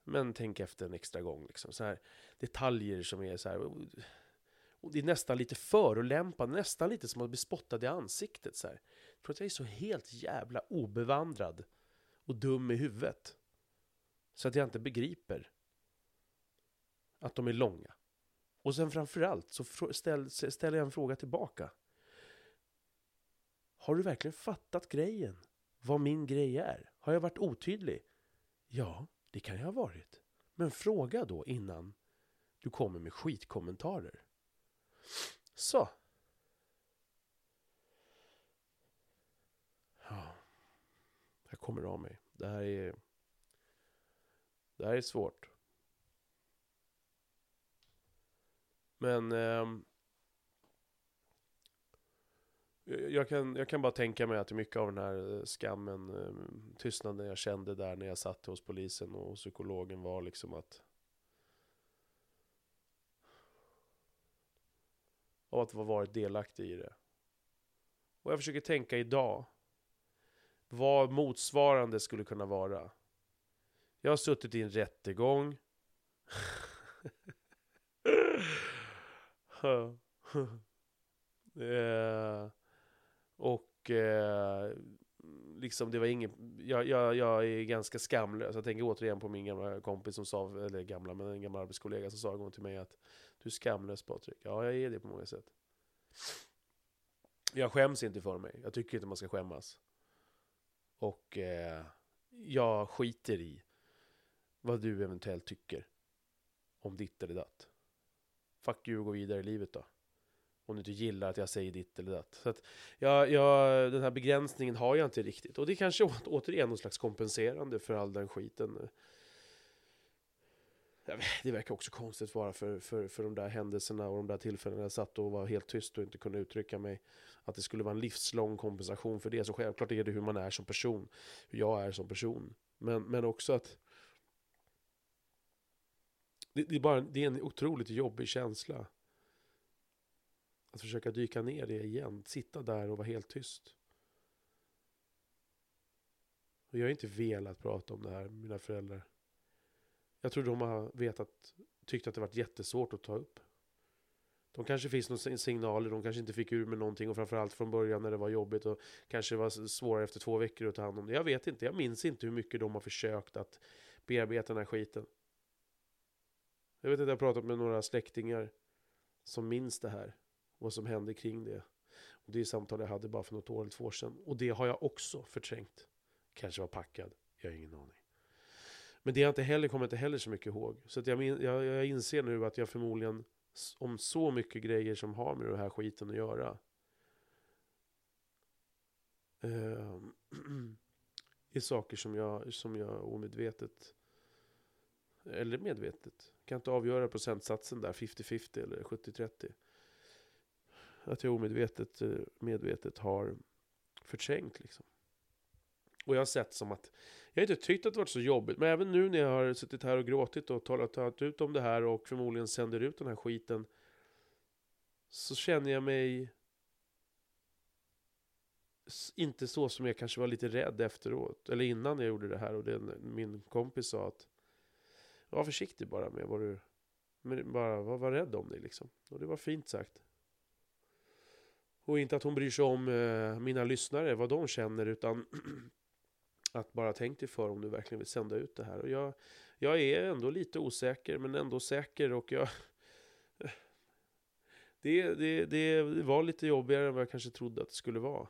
Men tänk efter en extra gång liksom. Så här, detaljer som är så här och det är nästan lite förolämpande, nästan lite som att bli spottad i ansiktet så här. Jag tror att jag är så helt jävla obevandrad och dum i huvudet så att jag inte begriper att de är långa. Och sen framförallt så ställer jag en fråga tillbaka. Har du verkligen fattat grejen? Vad min grej är? Har jag varit otydlig? Ja, det kan jag ha varit. Men fråga då innan du kommer med skitkommentarer. Så. Ja. Jag kommer av mig. Det här är svårt. Men jag kan bara tänka mig att mycket av den här skammen, tystnaden jag kände där när jag satt hos polisen och psykologen var liksom att ha varit delaktig i det. Och jag försöker tänka idag vad motsvarande skulle kunna vara. Jag har suttit i en rättegång. Och liksom det var ingen jag är ganska skamlös. Jag tänker återigen på min gamla kompis som sa, eller gamla, men en gammal arbetskollega som sa en gång till mig att du är skamlös, Patrik. Ja, jag är det på många sätt. Jag skäms inte för mig. Jag tycker inte man ska skämmas. Och jag skiter i vad du eventuellt tycker om ditt eller datt. Fuck you, gå vidare i livet då. Om du inte gillar att jag säger ditt eller det. Så att jag, den här begränsningen har jag inte riktigt. Och det är kanske återigen någon slags kompenserande för all den skiten. Det verkar också konstigt vara för de där händelserna och de där tillfällena jag satt och var helt tyst och inte kunde uttrycka mig. Att det skulle vara en livslång kompensation för det. Så självklart är det hur man är som person. Hur jag är som person. Men också att det är en otroligt jobbig känsla. Att försöka dyka ner det igen. Sitta där och vara helt tyst. Och jag har inte velat prata om det här med mina föräldrar. Jag tror de har tyckt att det varit jättesvårt att ta upp. De kanske finns några signaler. De kanske inte fick ur med någonting. Och framförallt från början när det var jobbigt. Och kanske var svårare efter 2 veckor att ta hand om det. Jag vet inte. Jag minns inte hur mycket de har försökt att bearbeta den här skiten. Jag vet att jag har pratat med några släktingar som minns det här. Vad som hände kring det. Och det är samtal jag hade bara för något år eller 2 år sedan. Och det har jag också förträngt. Kanske var packad. Jag har ingen aning. Men det har kommer inte heller så mycket ihåg. Så att jag inser nu att jag förmodligen om så mycket grejer som har med den här skiten att göra är saker som jag omedvetet eller medvetet kan inte avgöra procentsatsen där 50-50 eller 70-30 att jag medvetet har förträngt liksom. Och jag har sett som att jag inte tyckt att det varit så jobbigt. Men även nu när jag har suttit här och gråtit och talat ut om det här och förmodligen sänder ut den här skiten så känner jag mig inte så som jag kanske var lite rädd efteråt. Eller innan jag gjorde det här och min kompis sa att var försiktig bara med vad du... Bara var rädd om dig liksom. Och det var fint sagt. Och inte att hon bryr sig om mina lyssnare, vad de känner, utan att bara tänk dig för om du verkligen vill sända ut det här. Och jag är ändå lite osäker, men ändå säker. Och det var lite jobbigare än vad jag kanske trodde att det skulle vara.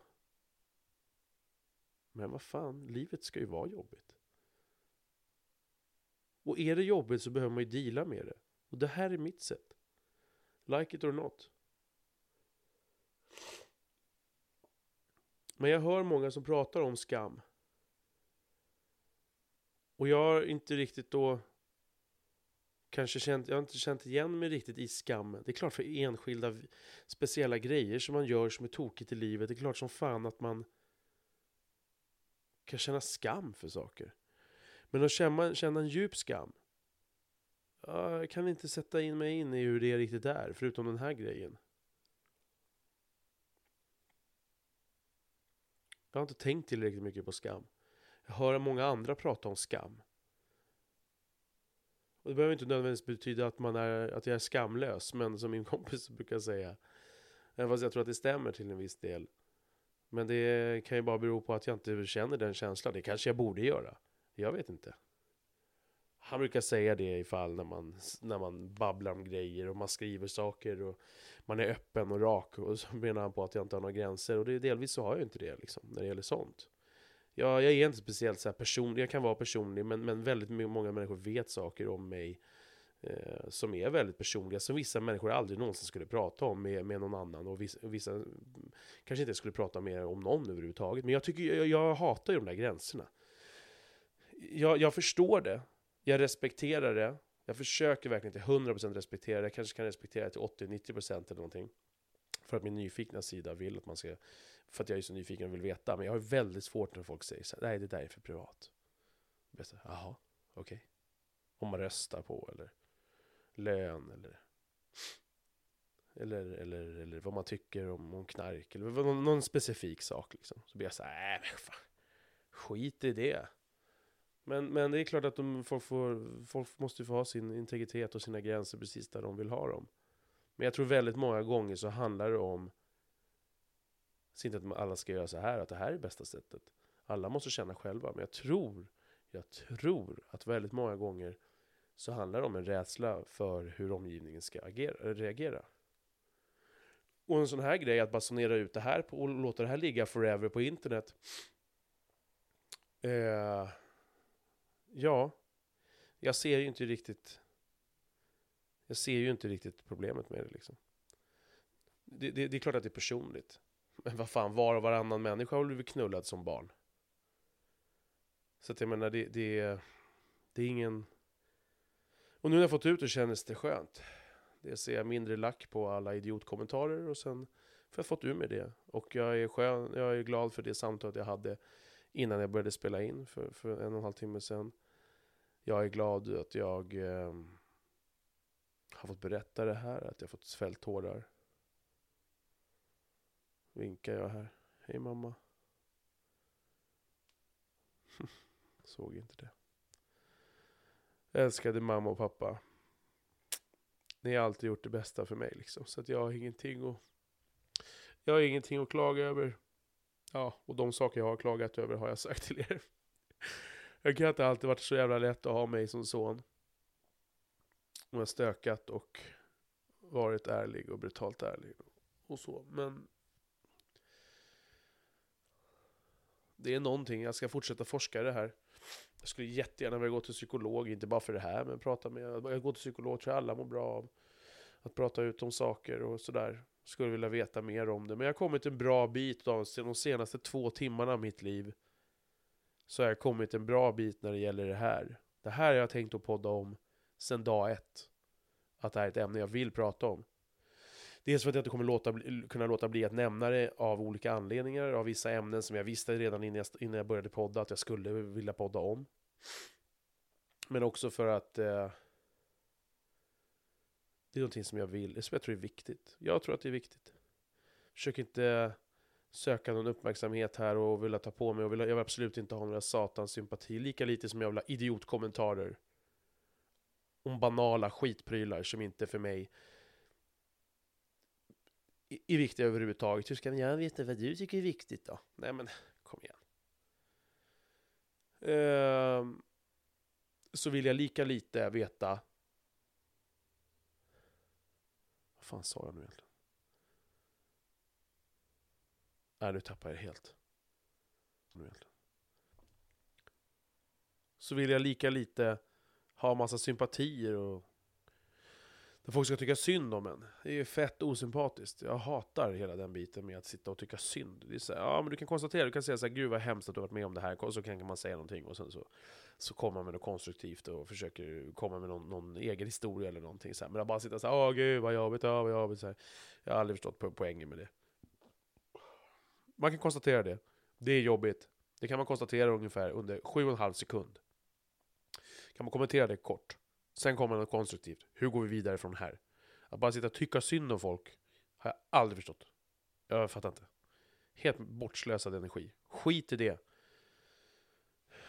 Men vad fan, livet ska ju vara jobbigt. Och är det jobbigt så behöver man ju deala med det. Och det här är mitt sätt. Like it or not. Men jag hör många som pratar om skam. Och jag har inte riktigt då kanske jag har inte känt igen mig riktigt i skammen. Det är klart för enskilda speciella grejer som man gör som är tokigt i livet. Det är klart som fan att man kan känna skam för saker. Men att känna en djup skam. Jag kan inte sätta in mig in i hur det är riktigt är förutom den här grejen. Jag har inte tänkt tillräckligt mycket på skam. Jag hör många andra prata om skam. Och det behöver inte nödvändigtvis betyda att jag är skamlös. Men som min kompis brukar säga. Fast jag tror att det stämmer till en viss del. Men det kan ju bara bero på att jag inte känner den känslan. Det kanske jag borde göra. Jag vet inte. Han brukar säga det i fall när man babblar om grejer och man skriver saker och man är öppen och rak och så menar han på att jag inte har några gränser och det är delvis så har jag inte det liksom när det gäller sånt. Jag är inte speciellt så här personlig, jag kan vara personlig men väldigt många människor vet saker om mig som är väldigt personliga som vissa människor aldrig någonsin skulle prata om med någon annan och vissa kanske inte skulle prata mer om någon överhuvudtaget men jag tycker jag hatar ju de där gränserna. Jag förstår det. Jag respekterar det. Jag försöker verkligen till 100% respektera det. Jag kanske kan respektera det till 80-90% eller någonting. För att min nyfikna sida vill att man ska... För att jag är så nyfiken och vill veta. Men jag har väldigt svårt när folk säger så här, nej, det där är för privat. Jaha, okej. Okay. Om man röstar på eller lön eller vad man tycker om knark. Eller någon specifik sak liksom. Så blir jag så här, nej, fan. Skit i det. Men det är klart att folk måste få ha sin integritet och sina gränser precis där de vill ha dem. Men jag tror väldigt många gånger så handlar det om inte att alla ska göra så här, att det här är bästa sättet. Alla måste känna själva. Men jag tror att väldigt många gånger så handlar det om en rädsla för hur omgivningen ska reagera. Och en sån här grej att basunera ut det här och låta det här ligga forever på internet. Ja, jag ser ju inte riktigt problemet med det liksom. Det är klart att det är personligt. Men vad fan, var och varannan människa har blivit knullad som barn. Så att jag menar, det är ingen... Och nu när jag fått ut det känns det skönt. Det ser jag mindre lack på alla idiotkommentarer och sen för jag fått ur med det. Och jag är glad för det samtalet jag hade innan jag började spela in för 1,5 timme sedan. Jag är glad att jag har fått berätta det här, att jag fått svällt tårar. Vinkar jag här. Hej mamma. Såg inte det. Älskade mamma och pappa. Ni har alltid gjort det bästa för mig liksom. Så att jag har ingenting att klaga över. Ja, och de saker jag har klagat över har jag sagt till er. Jag kan inte alltid varit så jävla lätt att ha mig som son. Jag har stökat och varit ärlig och brutalt ärlig och så. Men det är någonting, jag ska fortsätta forska i det här. Jag skulle jättegärna vilja gå till psykolog, inte bara för det här, men prata med, jag går till psykolog, tror alla mår bra av att prata ut om saker och sådär. Skulle vilja veta mer om det, men jag har kommit en bra bit av de senaste 2 timmarna av mitt liv. Så jag har kommit en bra bit när det gäller det här. Det här har jag tänkt att podda om sedan dag 1. Att det här är ett ämne jag vill prata om. Dels för att jag inte kommer kunna låta bli att nämna det av olika anledningar. Av vissa ämnen som jag visste redan innan jag började podda att jag skulle vilja podda om. Men också för att det är någonting som jag vill. Som jag tror är viktigt. Jag tror att det är viktigt. Försök inte söka någon uppmärksamhet här och vilja ta på mig. Jag vill absolut inte ha några satans sympati. Lika lite som jag vill ha idiotkommentarer. Om banala skitprylar som inte för mig är viktiga överhuvudtaget. Hur ska jag veta vad du tycker är viktigt då? Nej men, kom igen. Så vill jag lika lite veta. Vad fan sa jag nu egentligen? Nej, nu tappar jag helt. Nu egentligen. Så vill jag lika lite ha massa sympatier och där folk ska tycka synd om en. Det är ju fett osympatiskt. Jag hatar hela den biten med att sitta och tycka synd. Det är så här, ja men du kan konstatera, du kan säga så här, gud vad hemskt att du har varit med om det här. Och så kan man säga någonting och sen så kommer man med något konstruktivt och försöker komma med någon egen historia eller någonting. Så här. Men att bara sitta så här, åh gud vad jobbigt, ja vad jobbigt. Så här. Jag har aldrig förstått poängen med det. Man kan konstatera det. Det är jobbigt. Det kan man konstatera ungefär under 7,5 sekund. Kan man kommentera det kort. Sen kommer något konstruktivt. Hur går vi vidare från här? Att bara sitta och tycka synd om folk har jag aldrig förstått. Jag fattar inte. Helt bortslösad energi. Skit i det.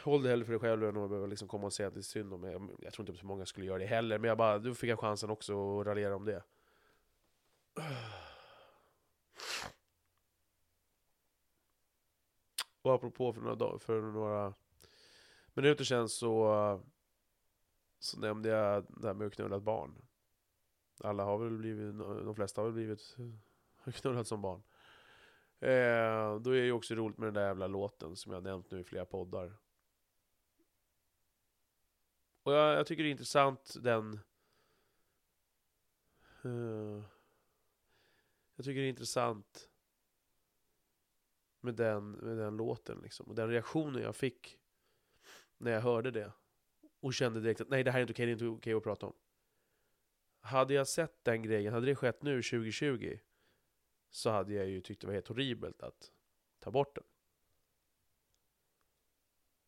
Håll det hellre för dig själv än att behöva liksom komma och säga att det är synd om mig. Jag tror inte så många skulle göra det heller. Men du fick jag chansen också att raljera om det. Och apropå för några minuter sedan så nämnde jag det här med att knulla ett barn. De flesta har väl blivit knullat som barn. Då är det ju också roligt med den där jävla låten som jag nämnt nu i flera poddar. Och jag tycker det är intressant med den låten liksom. Och den reaktionen jag fick när jag hörde det. Och kände direkt att nej, det här är inte okej att prata om. Hade jag sett den grejen, hade det skett nu 2020, så hade jag ju tyckt det var helt horribelt att ta bort den.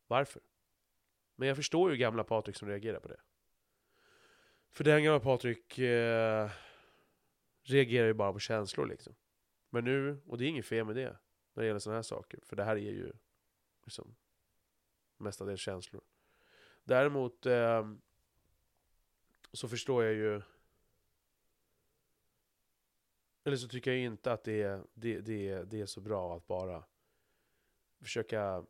Varför? Men jag förstår ju gamla Patrik som reagerar på det. För den gamla Patrik reagerar ju bara på känslor liksom. Men nu, och det är inget fel med det när det gäller sådana här saker. För det här är ju liksom mestadels känslor. Däremot så förstår jag ju, eller så tycker jag inte att det är så bra att bara försöka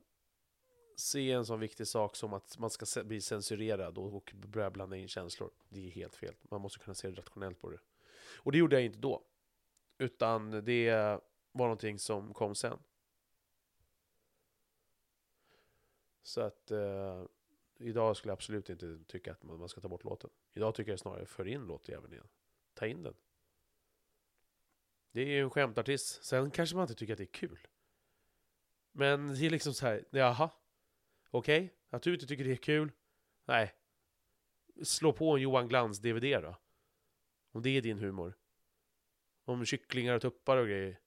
se en sån viktig sak som att man ska bli censurerad och börja blanda in känslor. Det är helt fel. Man måste kunna se det rationellt på det. Och det gjorde jag inte då. Utan det var någonting som kom sen. Så att... Idag skulle jag absolut inte tycka att man ska ta bort låten. Idag tycker jag snarare för in låten även igen. Ta in den. Det är ju en skämtartist. Sen kanske man inte tycker att det är kul. Men det är liksom så här, jaha. Okej, att du inte tycker det är kul. Nej. Slå på en Johan Glans DVD då. Om det är din humor. Om kycklingar och tuppar och grejer.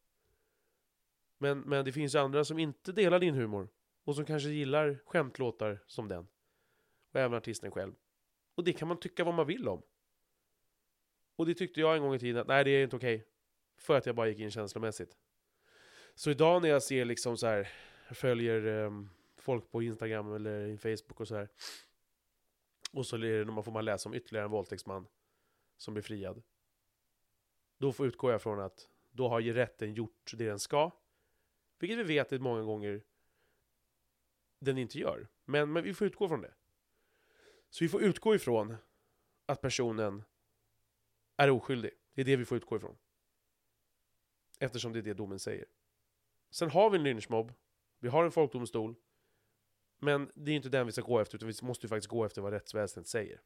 Men det finns andra som inte delar din humor. Och som kanske gillar skämtlåtar som den. Och även artisten själv. Och det kan man tycka vad man vill om. Och det tyckte jag en gång i tiden att nej, det är inte okej. För att jag bara gick in känslomässigt. Så idag när jag ser liksom så här, följer folk på Instagram eller Facebook och så här. Och så får man läsa om ytterligare en våldtäktsman som blir friad. Då får utgå jag från att då har ju rätten gjort det den ska. Vilket vi vet att många gånger den inte gör. Men vi får utgå från det. Så vi får utgå ifrån att personen är oskyldig. Det är det vi får utgå ifrån. Eftersom det är det domen säger. Sen har vi en lynchmobb. Vi har en folkdomstol. Men det är inte den vi ska gå efter. Utan vi måste ju faktiskt gå efter vad rättsväsendet säger.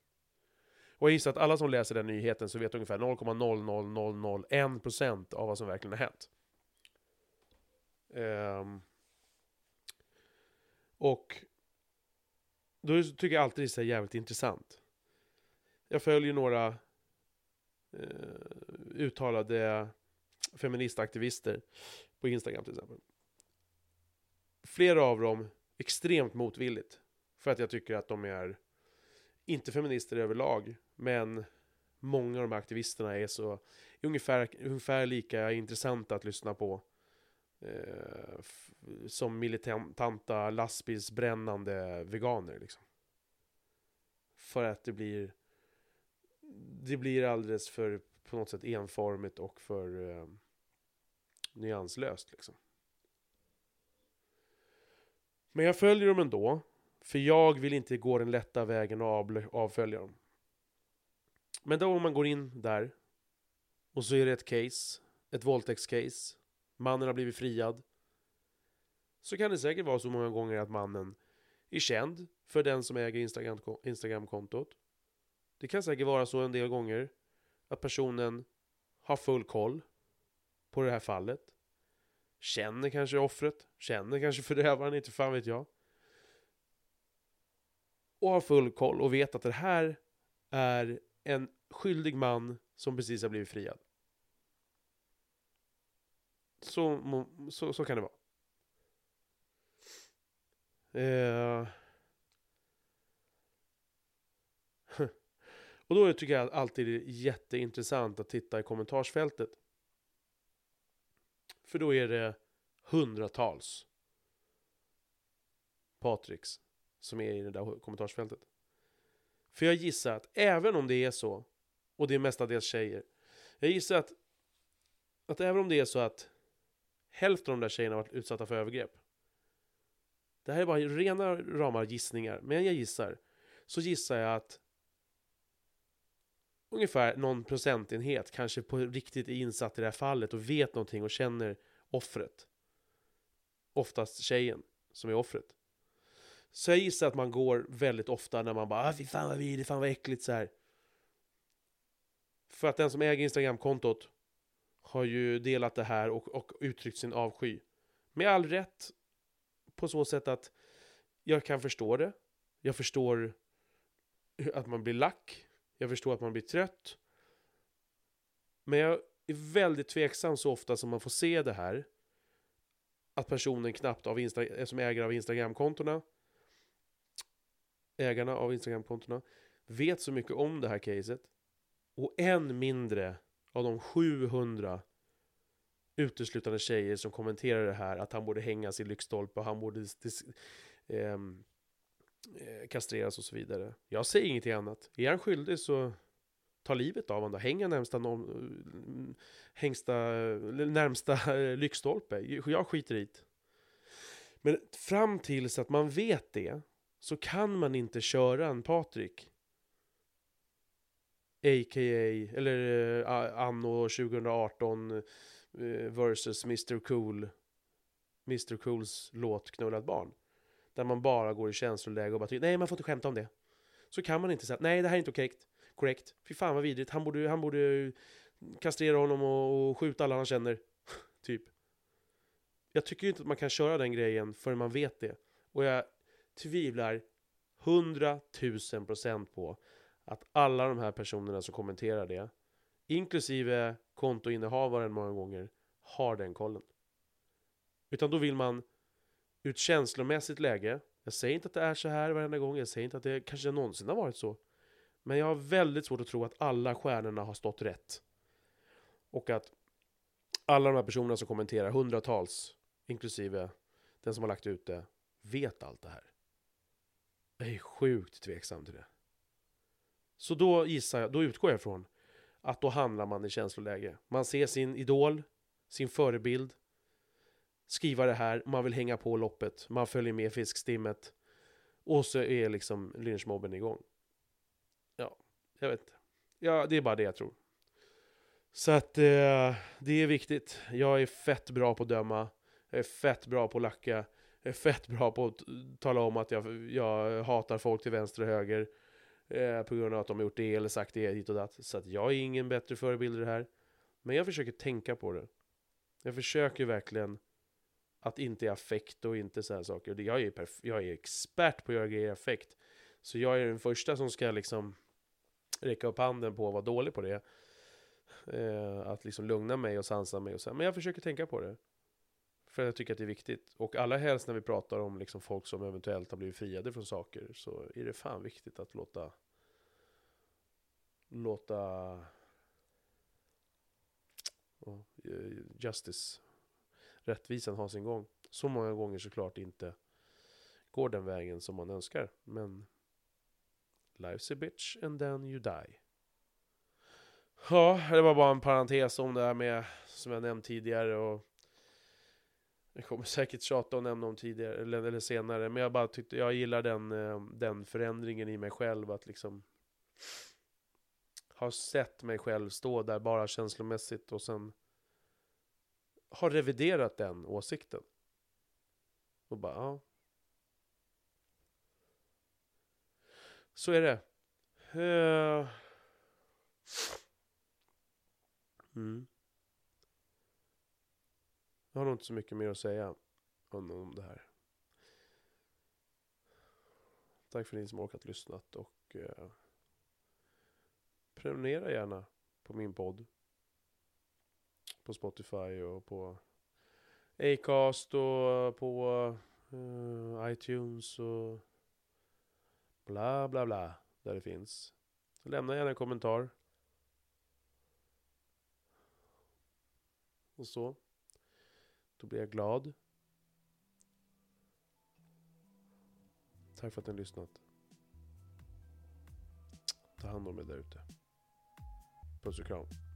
Och jag gissar att alla som läser den nyheten så vet ungefär 0,00001% av vad som verkligen har hänt. Och då tycker jag alltid det är jävligt intressant. Jag följer några uttalade feministaktivister på Instagram till exempel. Flera av dem extremt motvilligt. För att jag tycker att de är inte feminister överlag. Men många av de här aktivisterna är så ungefär lika intressanta att lyssna på. Som militanta lastbilsbrännande veganer liksom. För att det blir alldeles för på något sätt enformigt och för nyanslöst liksom. Men jag följer dem ändå, för jag vill inte gå den lätta vägen och avfölja dem. Men då om man går in där och så är det ett case, ett våldtäktscase. Mannen har blivit friad. Så kan det säkert vara så många gånger att mannen är känd för den som äger Instagram-kontot. Det kan säkert vara så en del gånger att personen har full koll på det här fallet. Känner kanske offret. Känner kanske förövaren, inte fan vet jag. Och har full koll och vet att det här är en skyldig man som precis har blivit friad. Så kan det vara. Och då tycker jag alltid det är jätteintressant att titta i kommentarsfältet. För då är det hundratals Patricks som är i det där kommentarsfältet. För jag gissar att även om det är så, och det är mestadels tjejer, jag gissar att även om det är så att hälften av de där tjejerna har varit utsatta för övergrepp. Det här är bara rena ramar gissningar. Men jag gissar. Så gissar jag att ungefär någon procentenhet kanske på riktigt är insatt i det här fallet och vet någonting och känner offret. Oftast tjejen som är offret. Så jag gissar att man går väldigt ofta när man bara fy fan vad vidrigt, fan vad äckligt så här. För att den som äger Instagram-kontot har ju delat det här och uttryckt sin avsky. Med all rätt på så sätt att jag kan förstå det. Jag förstår att man blir lack. Jag förstår att man blir trött. Men jag är väldigt tveksam så ofta som man får se det här. Att personen knappt som ägare av Instagram-kontorna. Ägarna av Instagram-kontorna vet så mycket om det här caset. Och än mindre av de 700 uteslutande tjejer som kommenterar det här att han borde hängas i lyktstolpe och han borde kastreras och så vidare. Jag säger ingenting annat. Är han skyldig så ta livet av honom. Hänga närmsta lyktstolpe. Jag skiter i det. Men fram tills att man vet det så kan man inte köra en Patrik A.K.A. eller anno 2018 versus Mr. Cool. Mr. Cools låt Knullat barn. Där man bara går i känsloläge och bara tycker nej, man får inte skämta om det. Så kan man inte säga nej, det här är inte korrekt. Fy fan vad vidrigt. Han borde kastrera honom och skjuta alla han känner. Typ. Jag tycker ju inte att man kan köra den grejen förrän man vet det. Och jag tvivlar 100 000% på att alla de här personerna som kommenterar det, inklusive kontoinnehavaren många gånger, har den kollen. Utan då vill man ut känslomässigt läge. Jag säger inte att det är så här varenda gång. Jag säger inte att det kanske någonsin har varit så. Men jag har väldigt svårt att tro att alla stjärnorna har stått rätt. Och att alla de här personerna som kommenterar, hundratals, inklusive den som har lagt ut det, vet allt det här. Jag är sjukt tveksam till det. Så då gissar jag, då utgår jag från att då handlar man i känsloläge. Man ser sin idol, sin förebild, skriva det här, man vill hänga på loppet, man följer med fiskstimmet och så är liksom lynchmobben igång. Ja, jag vet inte. Ja, det är bara det jag tror. Så att det är viktigt. Jag är fett bra på att döma. Jag är fett bra på att lacka. Jag är fett bra på att tala om att jag hatar folk till vänster och höger på grund av att de har gjort det eller sagt det hit och dat. Så att jag är ingen bättre förebild i det här. Men jag försöker tänka på det. Jag försöker verkligen att inte i affekt och inte så här saker. Jag är expert på att göra grejer i affekt. Så jag är den första som ska liksom räcka upp handen på att vara dålig på det. Att liksom lugna mig och sansa mig och så här. Men jag försöker tänka på det. För jag tycker att det är viktigt. Och allra helst när vi pratar om liksom folk som eventuellt har blivit friade från saker, så är det fan viktigt att låta justice, rättvisan, ha sin gång. Så många gånger såklart inte går den vägen som man önskar. Men life's a bitch and then you die. Ja, det var bara en parentes om det här med, som jag nämnt tidigare, och jag kommer säkert tjata och nämna om tidigare eller senare, men jag bara tyckte jag gillar den förändringen i mig själv, att liksom ha sett mig själv stå där bara känslomässigt och sen har reviderat den åsikten och bara ja. Så är det. Jag har nog inte så mycket mer att säga om det här. Tack för din som orkat lyssnat, och prenumerera gärna på min podd på Spotify och på Acast och på iTunes och bla bla bla där det finns. Så lämna gärna en kommentar. Och så då blir jag glad. Tack för att ni har lyssnat. Ta hand om er där ute. Puss och kram.